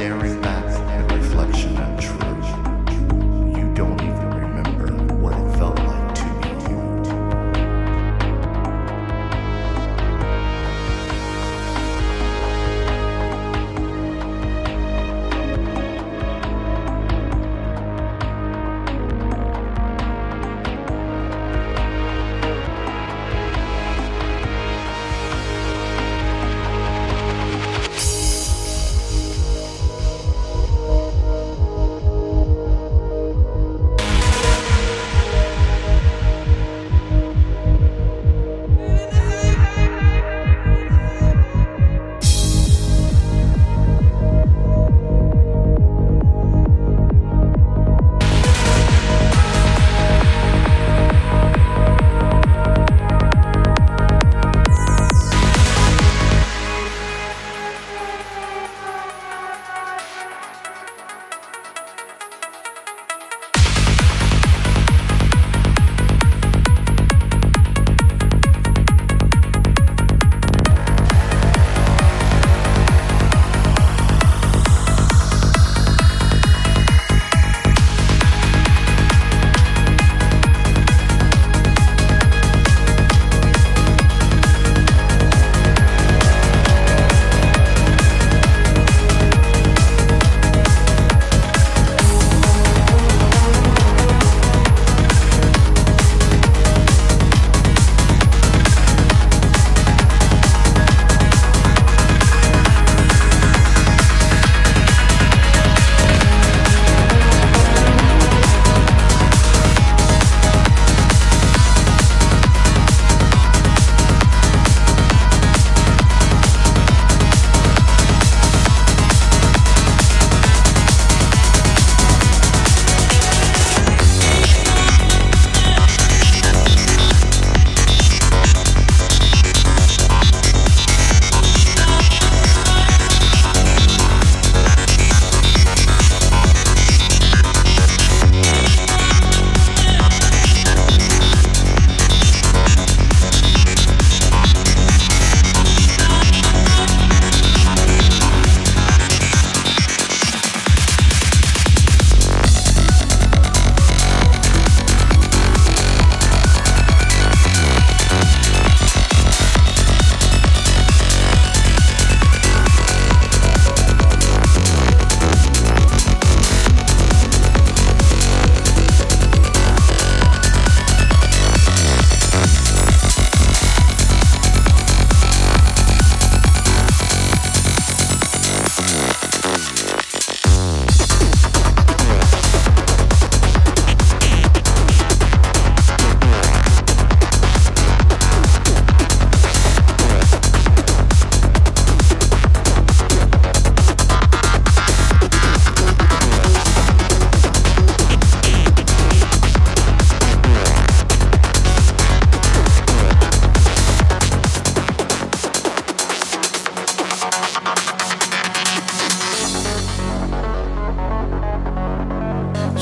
staring back at the reflection of truth. You don't even remember what it felt like to be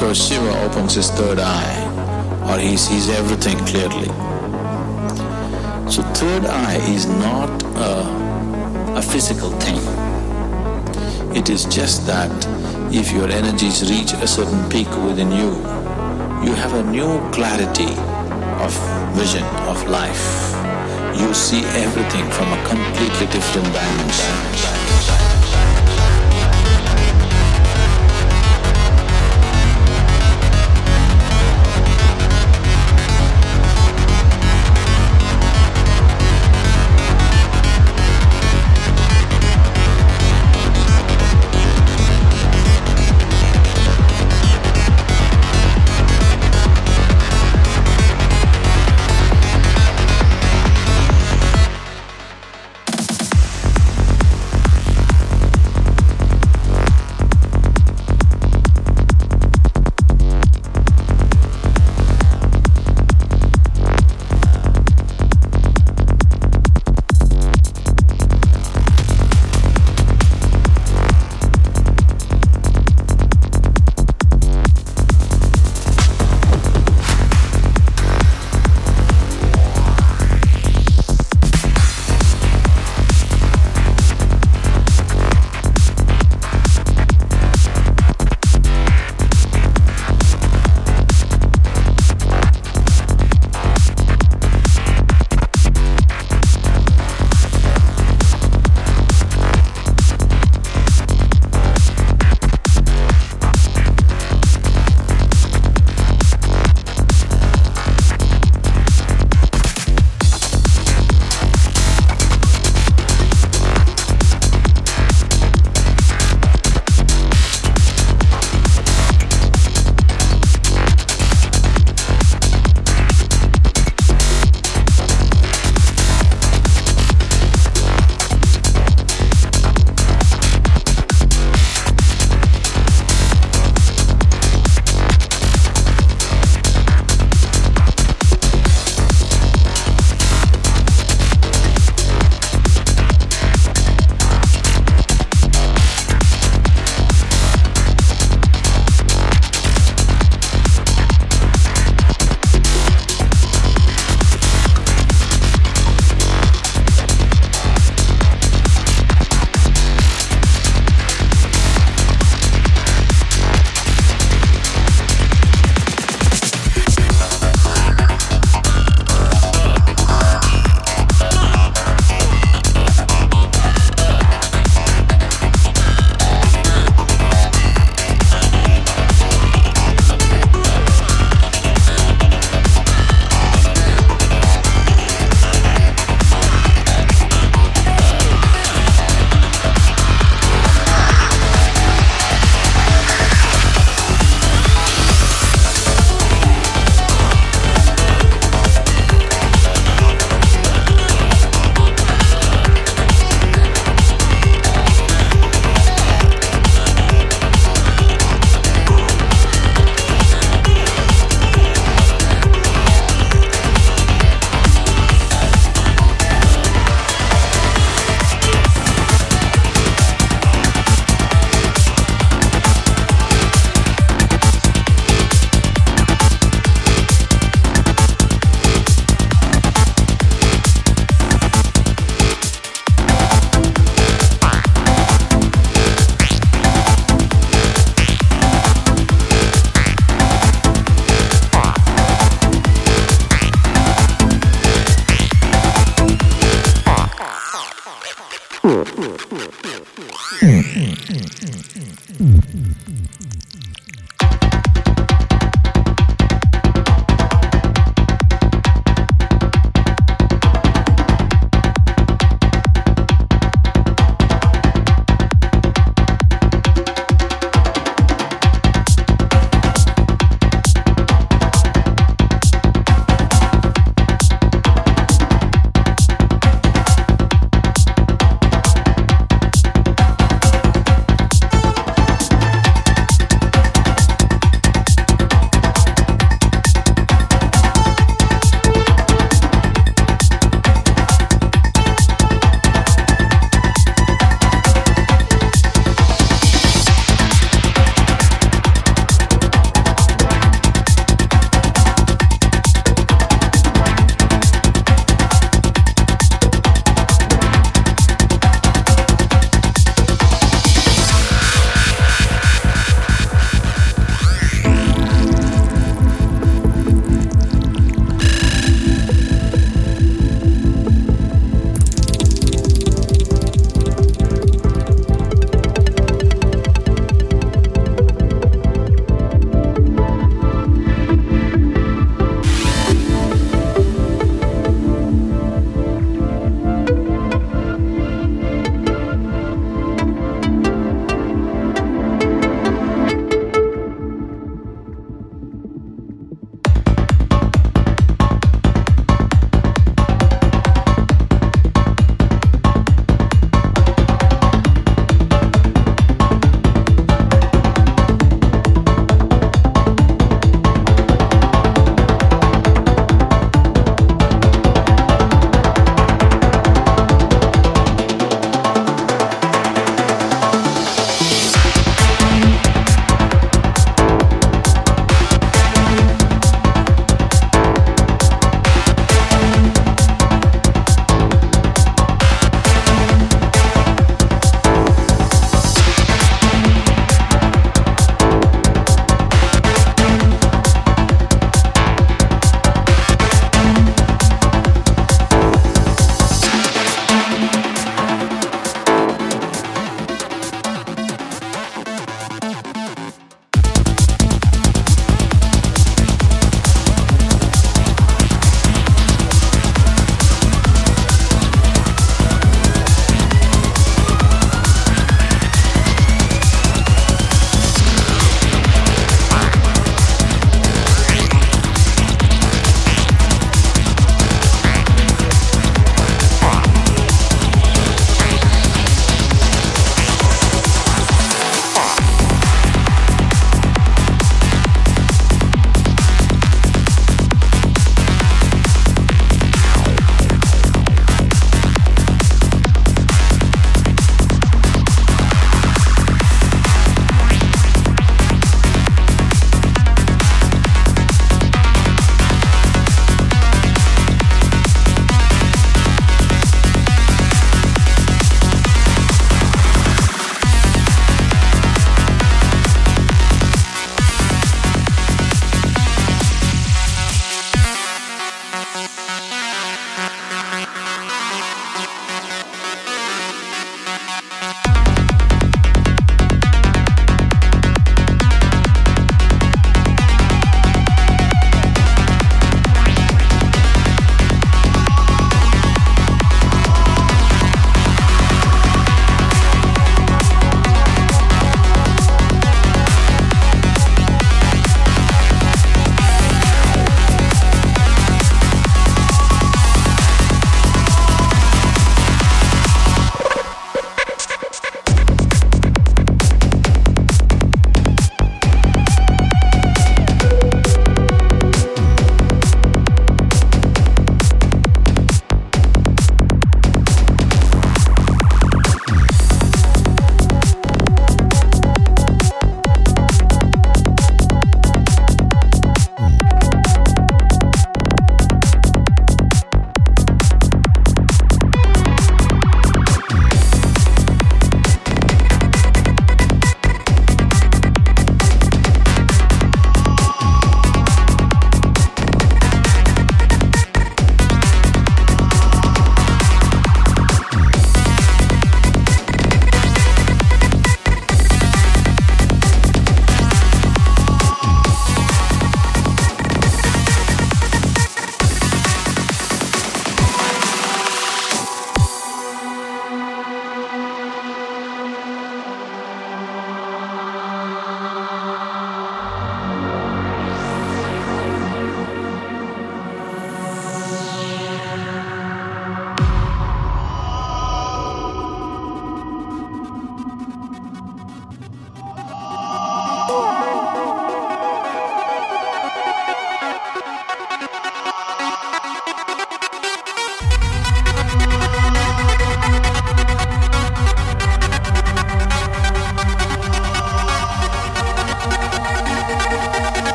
So Shiva opens his third eye, or he sees everything clearly. So third eye is not a physical thing. It is just that if your energies reach a certain peak within you, you have a new clarity of vision, of life. You see everything from a completely different dimension.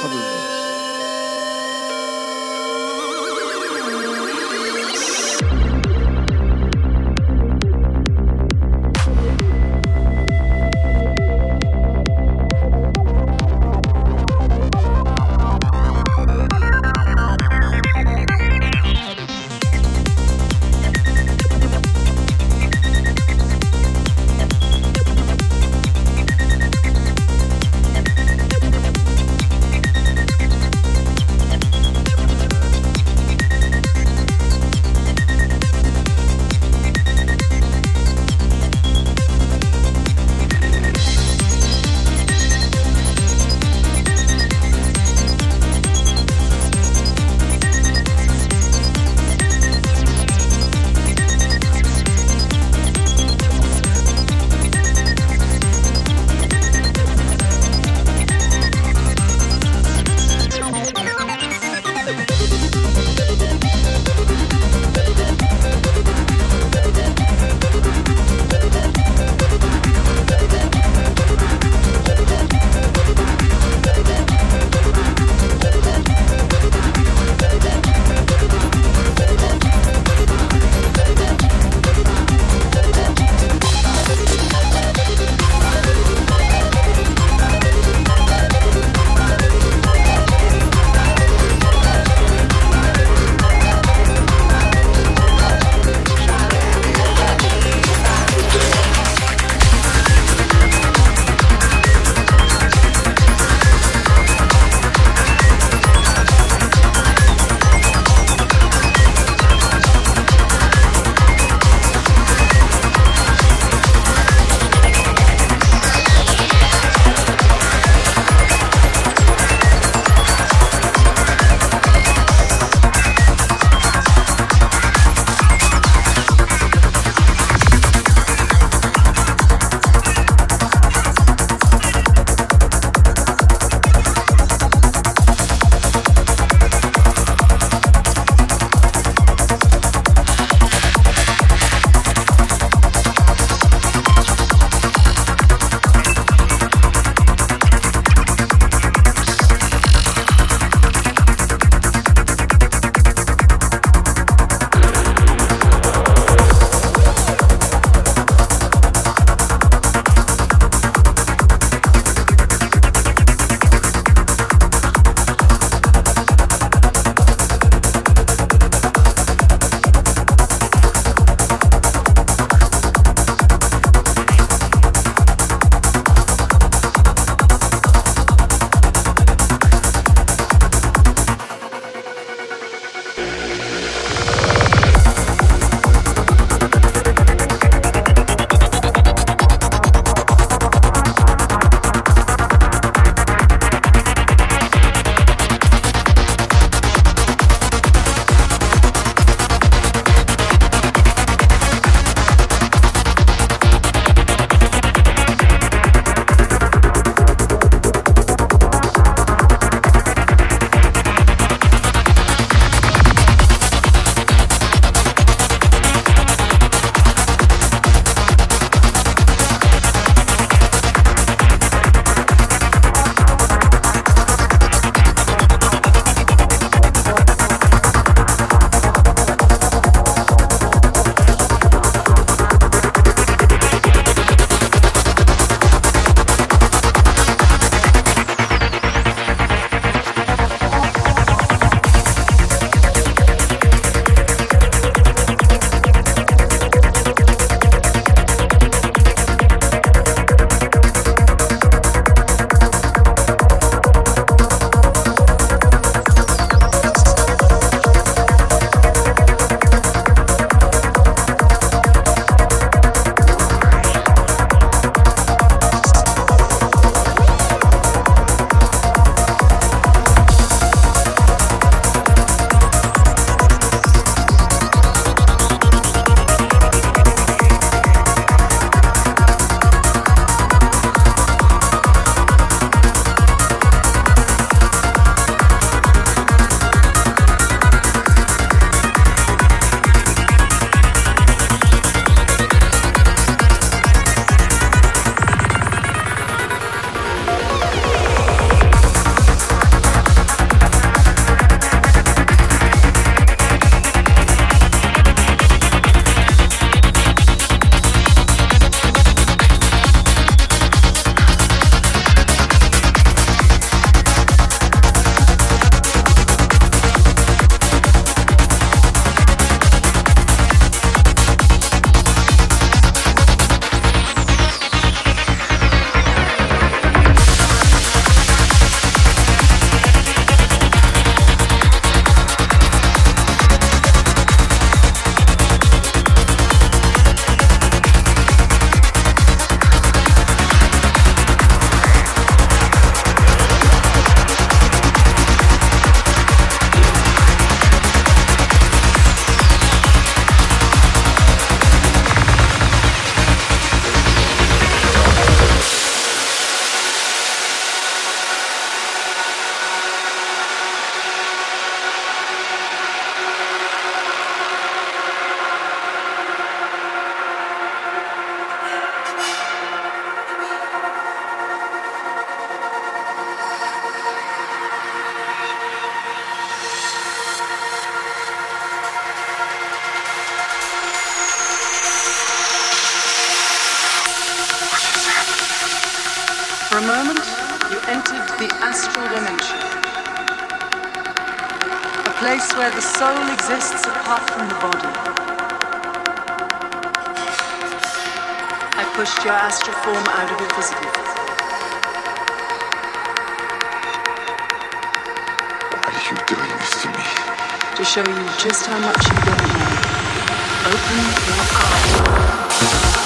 cover this. astral dimension, a place where the soul exists apart from the body. I pushed your astral form out of your physical. Why are you doing this to me? To show you just how much you don't know. Open your eyes.